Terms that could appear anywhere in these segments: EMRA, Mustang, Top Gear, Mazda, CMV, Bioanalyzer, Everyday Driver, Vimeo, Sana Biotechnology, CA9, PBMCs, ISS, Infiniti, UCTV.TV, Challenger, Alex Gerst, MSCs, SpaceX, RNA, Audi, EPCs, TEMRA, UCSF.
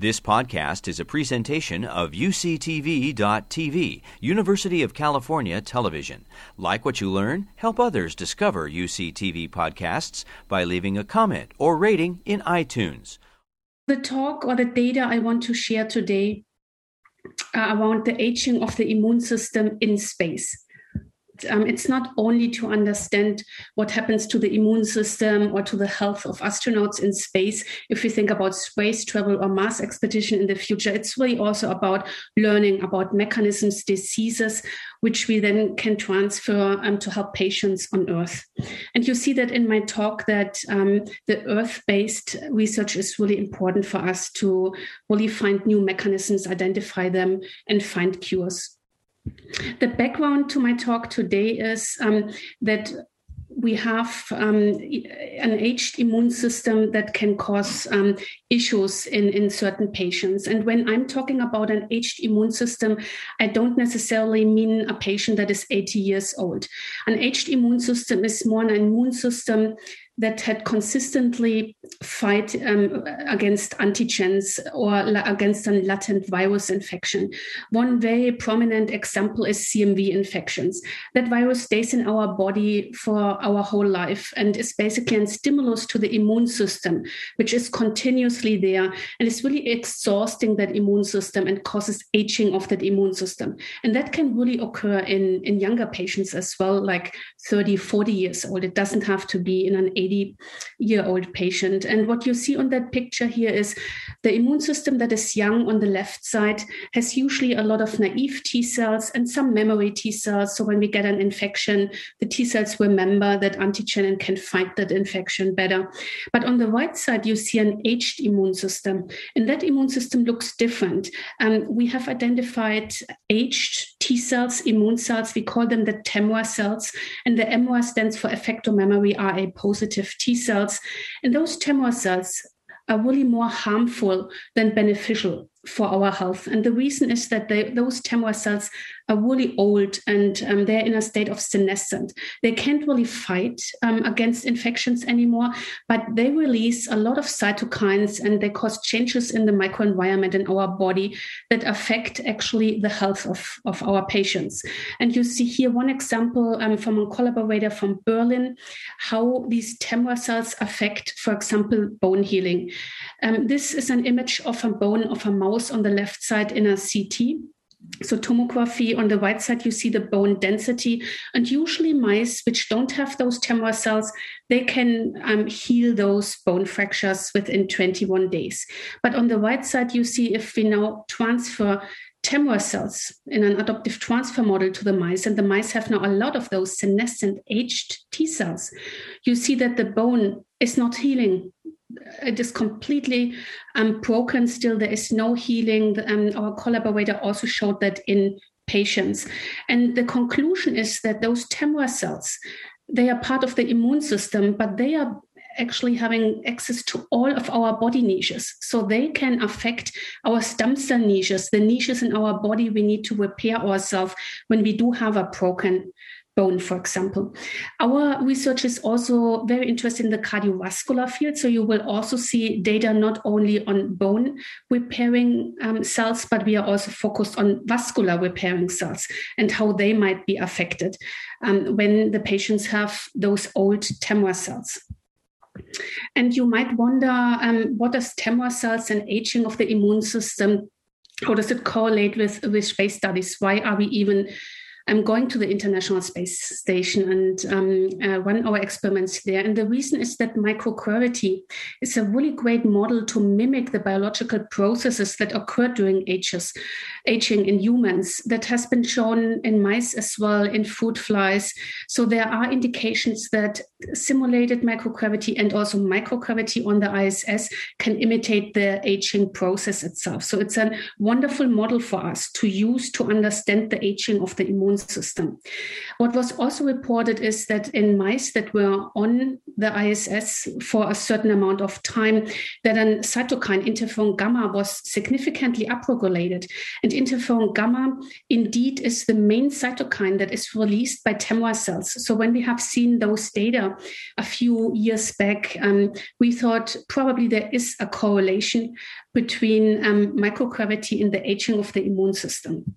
This podcast is a presentation of UCTV.TV, University of California Television. Like what you learn? Help others discover UCTV podcasts by leaving a comment or rating in iTunes. The talk or the data I want to share today are around the aging of the immune system in space. It's not only to understand what happens to the immune system or to the health of astronauts in space. If we think about space travel or Mars expedition in the future, it's really also about learning about mechanisms, diseases, which we then can transfer to help patients on Earth. And you see that in my talk that the Earth-based research is really important for us to really find new mechanisms, identify them, and find cures. The background to my talk today is that we have an aged immune system that can cause issues in certain patients. And when I'm talking about an aged immune system, I don't necessarily mean a patient that is 80 years old. An aged immune system is more an immune system that had consistently fight against antigens or against a latent virus infection. One very prominent example is CMV infections. That virus stays in our body for our whole life and is basically a stimulus to the immune system, which is continuously there. And it's really exhausting that immune system and causes aging of that immune system. And that can really occur in younger patients as well, like 30, 40 years old. It doesn't have to be in an 80-year-old patient. And what you see on that picture here is the immune system that is young on the left side has usually a lot of naive T cells and some memory T cells. So when we get an infection, the T cells remember that antigen and can fight that infection better. But on the right side, you see an aged immune system. And that immune system looks different. We have identified aged T cells, immune cells. We call them the TEMRA cells. And the EMRA stands for effector memory RA positive T cells. And those TEMRA cells are really more harmful than beneficial for our health. And the reason is that those TEMRA cells are really old and they're in a state of senescent. They can't really fight against infections anymore, but they release a lot of cytokines and they cause changes in the microenvironment in our body that affect actually the health of our patients. And you see here one example from a collaborator from Berlin, how these TEMRA cells affect, for example, bone healing. This is an image of a bone of a mouse on the left side in a CT. So tomography. On the right side, you see the bone density. And usually mice which don't have those TEMRA cells, they can heal those bone fractures within 21 days. But on the right side, you see if we now transfer TEMRA cells in an adoptive transfer model to the mice, and the mice have now a lot of those senescent aged T cells, you see that the bone is not healing. It is completely broken still. There is no healing. Our collaborator also showed that in patients. And the conclusion is that those TEMRA cells, they are part of the immune system, but they are actually having access to all of our body niches. So they can affect our stem cell niches, the niches in our body we need to repair ourselves when we do have a broken bone, for example. Our research is also very interested in the cardiovascular field. So you will also see data not only on bone repairing cells, but we are also focused on vascular repairing cells and how they might be affected when the patients have those old TEMRA cells. And you might wonder, what does TEMRA cells and aging of the immune system, how does it correlate with space studies? Why are we even going to the International Space Station and run our experiments there? And the reason is that microcurity is a really great model to mimic the biological processes that occur during aging in humans. That has been shown in mice as well, in fruit flies. So there are indications that simulated microcurity and also microcurity on the ISS can imitate the aging process itself. So it's a wonderful model for us to use to understand the aging of the immune system. What was also reported is that in mice that were on the ISS for a certain amount of time, that a cytokine interferon gamma was significantly upregulated. And interferon gamma indeed is the main cytokine that is released by TEMRA cells. So when we have seen those data a few years back, we thought probably there is a correlation between microgravity and the aging of the immune system.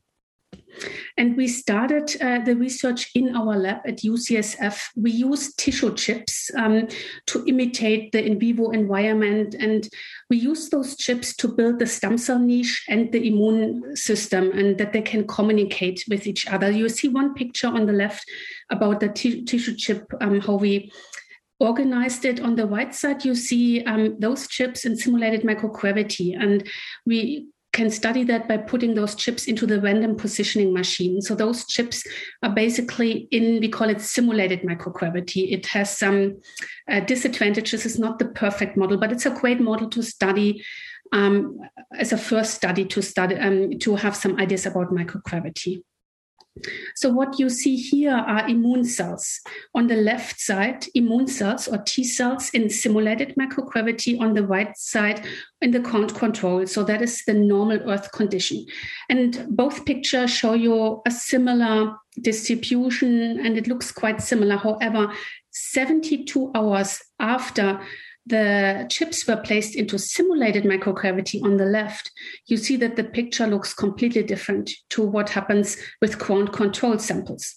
And we started the research in our lab at UCSF. We used tissue chips to imitate the in vivo environment, and we used those chips to build the stem cell niche and the immune system, and that they can communicate with each other. You see one picture on the left about the tissue chip, how we organized it. On the right side, you see those chips in simulated microgravity, and we can study that by putting those chips into the random positioning machine. So those chips are basically in, we call it simulated microgravity. It has some disadvantages. It's not the perfect model, but it's a great model to study as a first study to have some ideas about microgravity. So what you see here are immune cells. On the left side, immune cells or T cells in simulated microgravity, on the right side in the ground control. So that is the normal Earth condition. And both pictures show you a similar distribution, and it looks quite similar. However, 72 hours after the chips were placed into simulated microgravity on the left, you see that the picture looks completely different to what happens with ground control samples.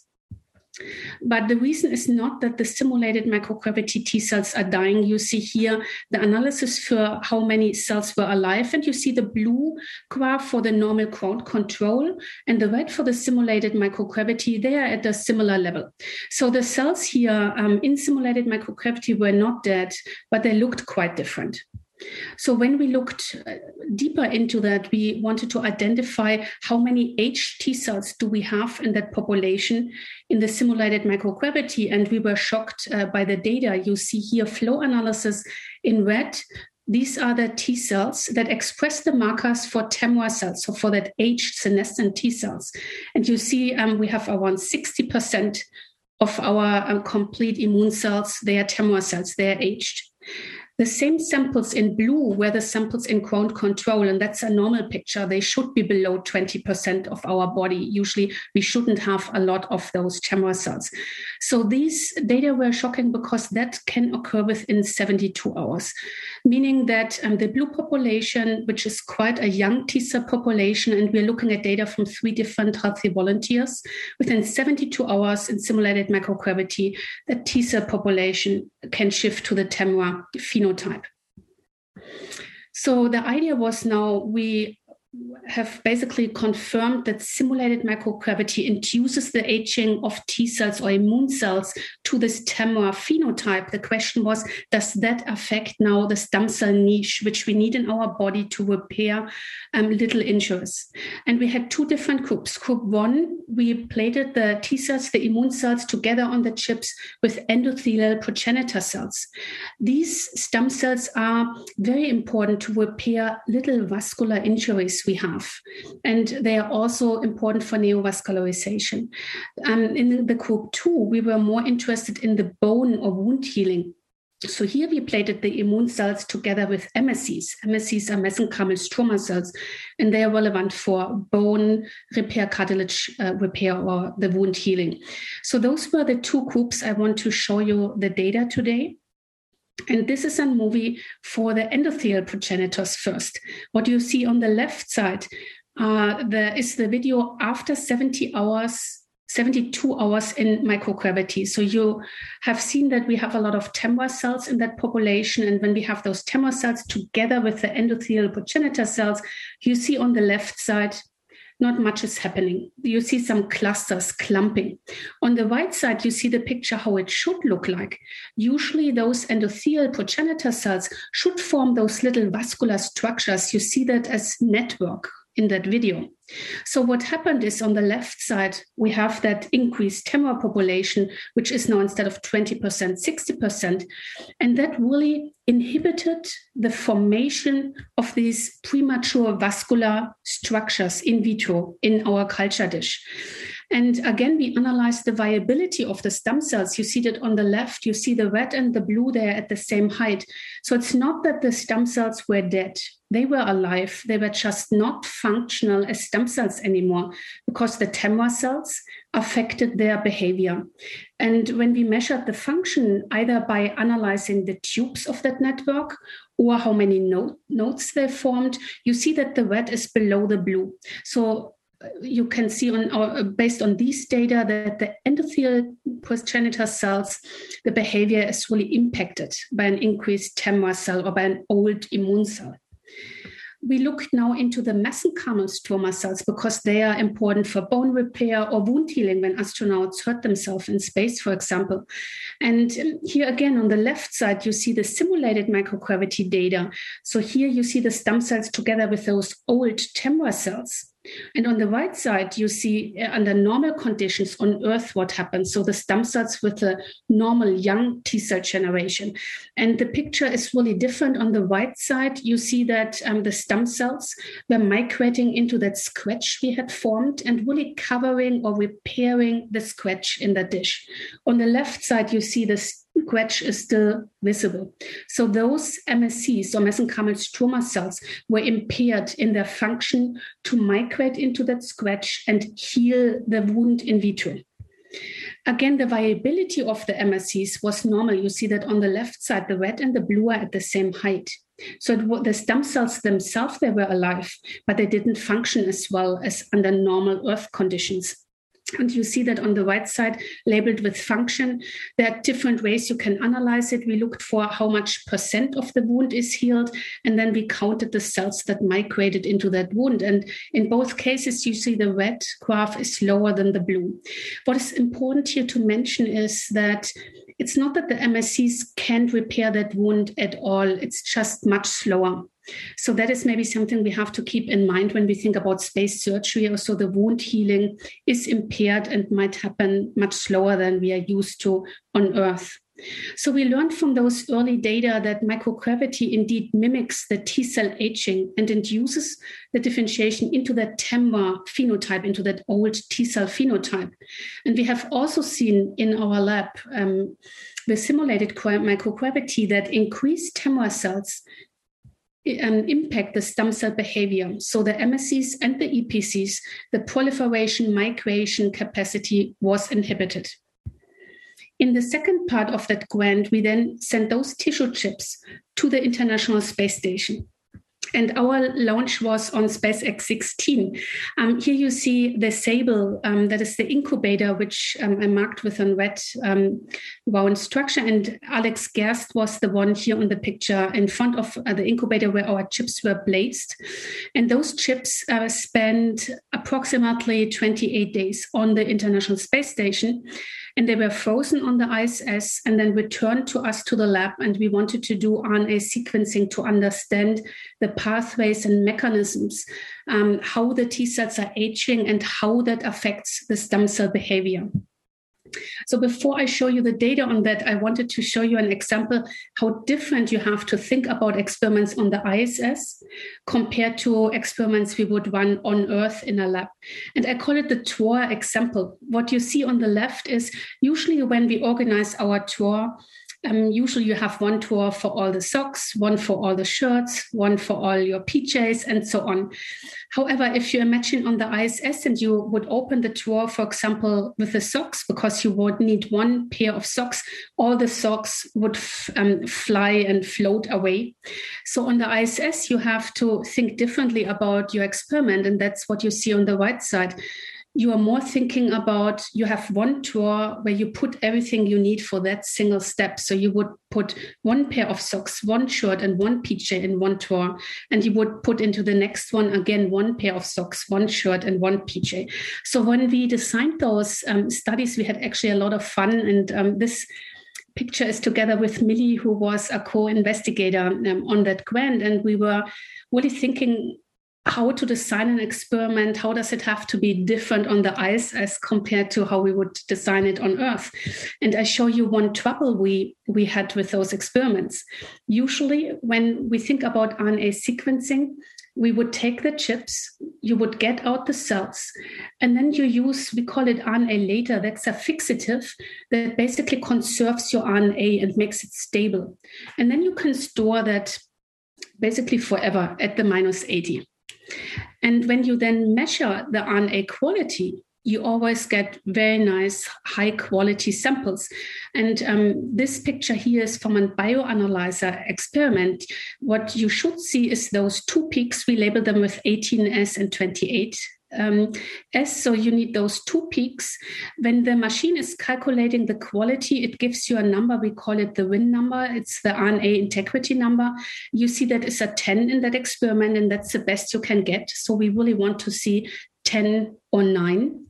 But the reason is not that the simulated microgravity T cells are dying. You see here the analysis for how many cells were alive, and you see the blue graph for the normal ground control and the red for the simulated microgravity. They are at a similar level. So the cells here in simulated microgravity were not dead, but they looked quite different. So when we looked deeper into that, we wanted to identify how many HT cells do we have in that population in the simulated microgravity, and we were shocked by the data. You see here flow analysis in red. These are the T cells that express the markers for TEMRA cells, so for that aged senescent T cells. And you see we have around 60% of our complete immune cells. They are TEMRA cells, they are aged. The same samples in blue were the samples in ground control, and that's a normal picture. They should be below 20% of our body. Usually, we shouldn't have a lot of those TEMRA cells. So these data were shocking because that can occur within 72 hours, meaning that the blue population, which is quite a young T cell population, and we're looking at data from 3 different healthy volunteers, within 72 hours in simulated microgravity, the T cell population can shift to the TEMRA phenotype. So the idea was, now we have basically confirmed that simulated microgravity induces the aging of T cells or immune cells to this TEMRA phenotype. The question was, does that affect now the stem cell niche, which we need in our body to repair little injuries? And we had 2 different groups. Group 1, we plated the T cells, the immune cells, together on the chips with endothelial progenitor cells. These stem cells are very important to repair little vascular injuries we have, and they are also important for neovascularization. In the group 2, we were more interested in the bone or wound healing. So here we plated the immune cells together with MSCs. MSCs are mesenchymal stromal cells, and they are relevant for bone repair, cartilage repair, or the wound healing. So those were the 2 groups. I want to show you the data today. And this is a movie for the endothelial progenitors first. What you see on the left side is the video after 72 hours in microgravity. So you have seen that we have a lot of TEMRA cells in that population. And when we have those TEMRA cells together with the endothelial progenitor cells, you see on the left side, not much is happening. You see some clusters clumping. On the right side, you see the picture how it should look like. Usually those endothelial progenitor cells should form those little vascular structures. You see that as network in that video. So what happened is, on the left side, we have that increased TEMRA population, which is now, instead of 20%, 60%. And that really inhibited the formation of these premature vascular structures in vitro in our culture dish. And again, we analyzed the viability of the stem cells. You see that on the left, you see the red and the blue there at the same height. So it's not that the stem cells were dead. They were alive. They were just not functional as stem cells anymore because the TEMRA cells affected their behavior. And when we measured the function, either by analyzing the tubes of that network or how many nodes they formed, you see that the red is below the blue. So you can see based on these data that the endothelial progenitor cells, the behavior is really impacted by an increased TEMRA cell or by an old immune cell. We look now into the mesenchymal stromal cells because they are important for bone repair or wound healing when astronauts hurt themselves in space, for example. And here again, on the left side, you see the simulated microgravity data. So here you see the stem cells together with those old TEMRA cells. And on the right side, you see under normal conditions on Earth what happens. So the stem cells with the normal young T cell generation. And the picture is really different. On the right side, you see that the stem cells were migrating into that scratch we had formed and really covering or repairing the scratch in the dish. On the left side, you see the scratch is still visible. So those MSCs or mesenchymal stromal cells were impaired in their function to migrate into that scratch and heal the wound in vitro. Again, the viability of the MSCs was normal. You see that on the left side, the red and the blue are at the same height. So the stem cells themselves, they were alive, but they didn't function as well as under normal Earth conditions. And you see that on the right side, labeled with function. There are different ways you can analyze it. We looked for how much percent of the wound is healed, and then we counted the cells that migrated into that wound. And in both cases, you see the red graph is lower than the blue. What is important here to mention is that it's not that the MSCs can't repair that wound at all. It's just much slower. So that is maybe something we have to keep in mind when we think about space surgery. Also, the wound healing is impaired and might happen much slower than we are used to on Earth. So we learned from those early data that microgravity indeed mimics the T cell aging and induces the differentiation into that TEMRA phenotype, into that old T cell phenotype. And we have also seen in our lab with simulated microgravity that increased TEMRA cells impact the stem cell behavior. So the MSCs and the EPCs, the proliferation migration capacity was inhibited. In the second part of that grant, we then sent those tissue chips to the International Space Station. And our launch was on SpaceX 16. Here you see the Sable, that is the incubator, which I marked with a red round structure. And Alex Gerst was the one here on the picture in front of the incubator where our chips were placed. And those chips spent approximately 28 days on the International Space Station. And they were frozen on the ISS and then returned to us to the lab. And we wanted to do RNA sequencing to understand the pathways and mechanisms, how the T cells are aging and how that affects the stem cell behavior. So before I show you the data on that, I wanted to show you an example how different you have to think about experiments on the ISS compared to experiments we would run on Earth in a lab. And I call it the tour example. What you see on the left is usually when we organize our tour, usually you have one tour for all the socks, one for all the shirts, one for all your PJs, and so on. However, if you imagine on the ISS and you would open the tour, for example, with the socks, because you would need one pair of socks, all the socks would fly and float away. So on the ISS, you have to think differently about your experiment, and that's what you see on the right side. You are more thinking about, you have one tour where you put everything you need for that single step. So you would put one pair of socks, one shirt and one PJ in one tour. And you would put into the next one, again, one pair of socks, one shirt and one PJ. So when we designed those studies, we had actually a lot of fun. And this picture is together with Millie, who was a co-investigator on that grant. And we were really thinking how to design an experiment, how does it have to be different on the ISS compared to how we would design it on Earth. And I show you one trouble we had with those experiments. Usually when we think about RNA sequencing, we would take the chips, you would get out the cells, and then you use, we call it RNA later, that's a fixative that basically conserves your RNA and makes it stable. And then you can store that basically forever at the -80. And when you then measure the RNA quality, you always get very nice, high-quality samples. And this picture here is from a bioanalyzer experiment. What you should see is those two peaks. We label them with 18S and 28S. So you need those two peaks. When the machine is calculating the quality, it gives you a number. We call it the win number. It's the RNA integrity number. You see that it's a 10 in that experiment, and that's the best you can get. So we really want to see 10 or 9.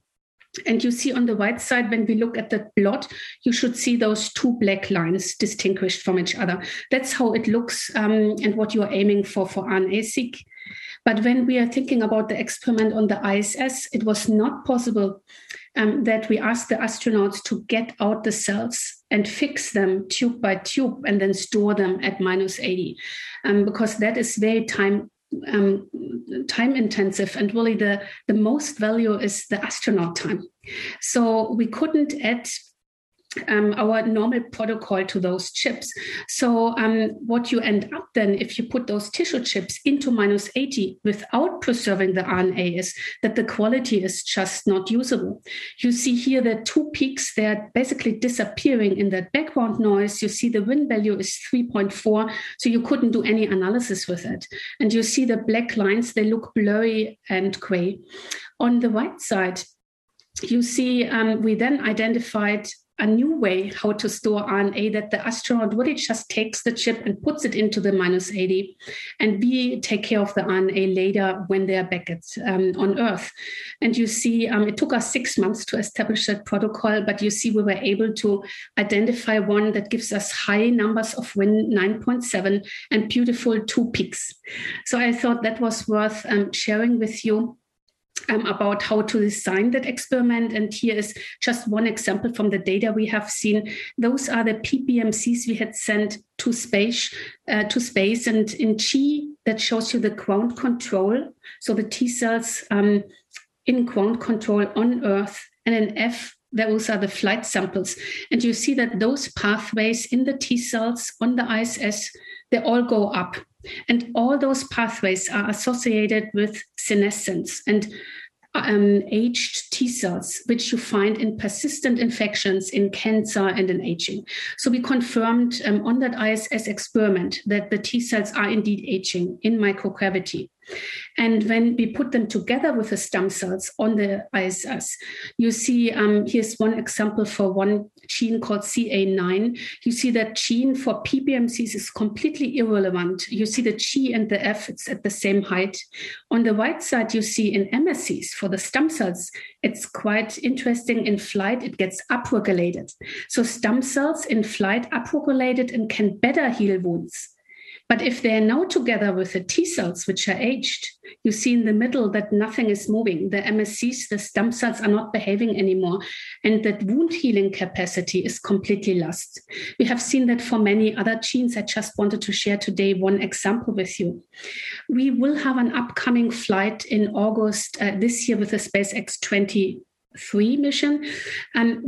And you see on the right side, when we look at the plot, you should see those two black lines distinguished from each other. That's how it looks and what you're aiming for RNA-seq. But when we are thinking about the experiment on the ISS, it was not possible that we asked the astronauts to get out the cells and fix them tube by tube and then store them at -80, because that is very time intensive, and really the most value is the astronaut time. So we couldn't add our normal protocol to those chips. So what you end up then, if you put those tissue chips into -80 without preserving the RNA, is that the quality is just not usable. You see here the two peaks, they're basically disappearing in that background noise. You see the win value is 3.4, so you couldn't do any analysis with it. And you see the black lines, they look blurry and gray. On the right side, you see we then identified a new way how to store RNA, that the astronaut really just takes the chip and puts it into the -80, and we take care of the RNA later when they are back at, on Earth. And you see, it took us 6 months to establish that protocol, but you see we were able to identify one that gives us high numbers of win, 9.7, and beautiful two peaks. So I thought that was worth sharing with you about how to design that experiment. And here is just one example from the data we have seen. Those are the PBMCs we had sent to space. And in G, that shows you the ground control. So the T cells in ground control on Earth. And in F, those are the flight samples. And you see that those pathways in the T cells on the ISS, they all go up. And all those pathways are associated with senescence and aged T cells, which you find in persistent infections, in cancer, and in aging. So we confirmed on that ISS experiment that the T cells are indeed aging in microgravity. And when we put them together with the stem cells on the ISS, you see, here's one example for one gene called CA9. You see that gene for PBMCs is completely irrelevant. You see the G and the F, it's at the same height. On the right side, you see in MSCs for the stem cells, it's quite interesting. In flight, it gets upregulated. So stem cells in flight upregulated and can better heal wounds. But if they are now together with the T cells, which are aged, you see in the middle that nothing is moving. The MSCs, the stem cells, are not behaving anymore. And that wound healing capacity is completely lost. We have seen that for many other genes. I just wanted to share today one example with you. We will have an upcoming flight in August this year with the SpaceX 23 mission,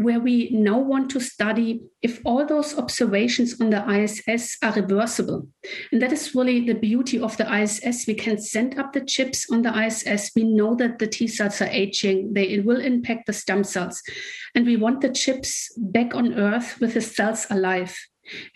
where we now want to study if all those observations on the ISS are reversible. And that is really the beauty of the ISS. We can send up the chips on the ISS. We know that the T cells are aging. It will impact the stem cells. And we want the chips back on Earth with the cells alive.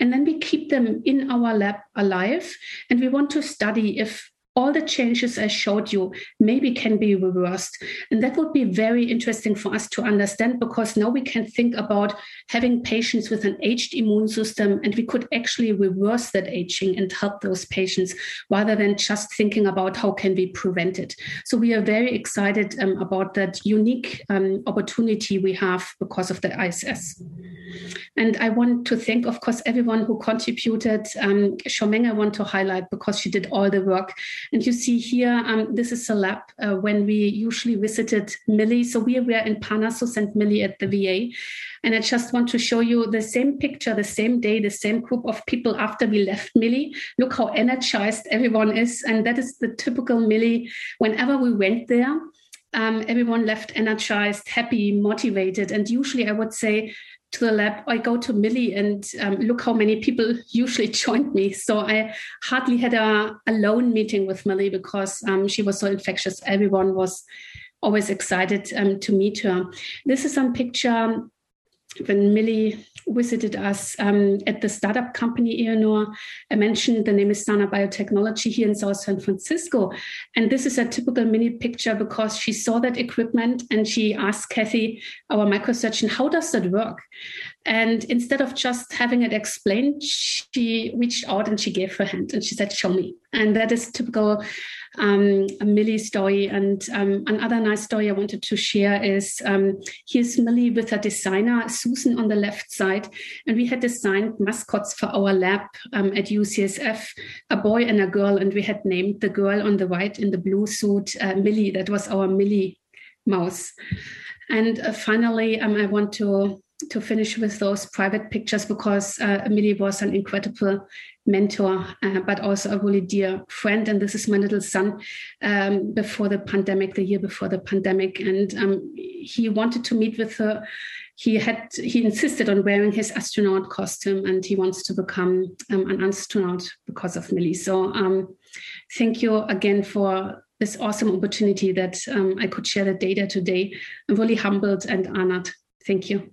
And then we keep them in our lab alive. And we want to study if all the changes I showed you maybe can be reversed. And that would be very interesting for us to understand, because now we can think about having patients with an aged immune system, and we could actually reverse that aging and help those patients rather than just thinking about how can we prevent it. So we are very excited about that unique opportunity we have because of the ISS. And I want to thank, of course, everyone who contributed. Shomeng, I want to highlight because she did all the work. And you see here, this is a lab when we usually visited Millie. So we were in Parnassus and Millie at the VA. And I just want to show you the same picture, the same day, the same group of people after we left Millie. Look how energized everyone is. And that is the typical Millie. Whenever we went there, everyone left energized, happy, motivated. And usually I would say to the lab, I go to Millie and look how many people usually joined me. So I hardly had a lone meeting with Millie because she was so infectious. Everyone was always excited to meet her. This is some picture when Millie visited us at the startup company, Eleanor. I mentioned the name is Sana Biotechnology here in South San Francisco. And this is a typical mini picture because she saw that equipment and she asked Kathy, our microsurgeon, how does that work? And instead of just having it explained, she reached out and she gave her hand and she said, show me. And that is typical Millie story. And another nice story I wanted to share is here's Millie with her designer, Susan, on the left side. And we had designed mascots for our lab at UCSF, a boy and a girl. And we had named the girl on the right in the blue suit, Millie. That was our Millie mouse. And finally, I want to finish with those private pictures because Millie was an incredible mentor, but also a really dear friend. And this is my little son before the pandemic, the year before the pandemic. And he wanted to meet with her. He insisted on wearing his astronaut costume, and he wants to become an astronaut because of Millie. So thank you again for this awesome opportunity that I could share the data today. I'm really humbled and honored. Thank you.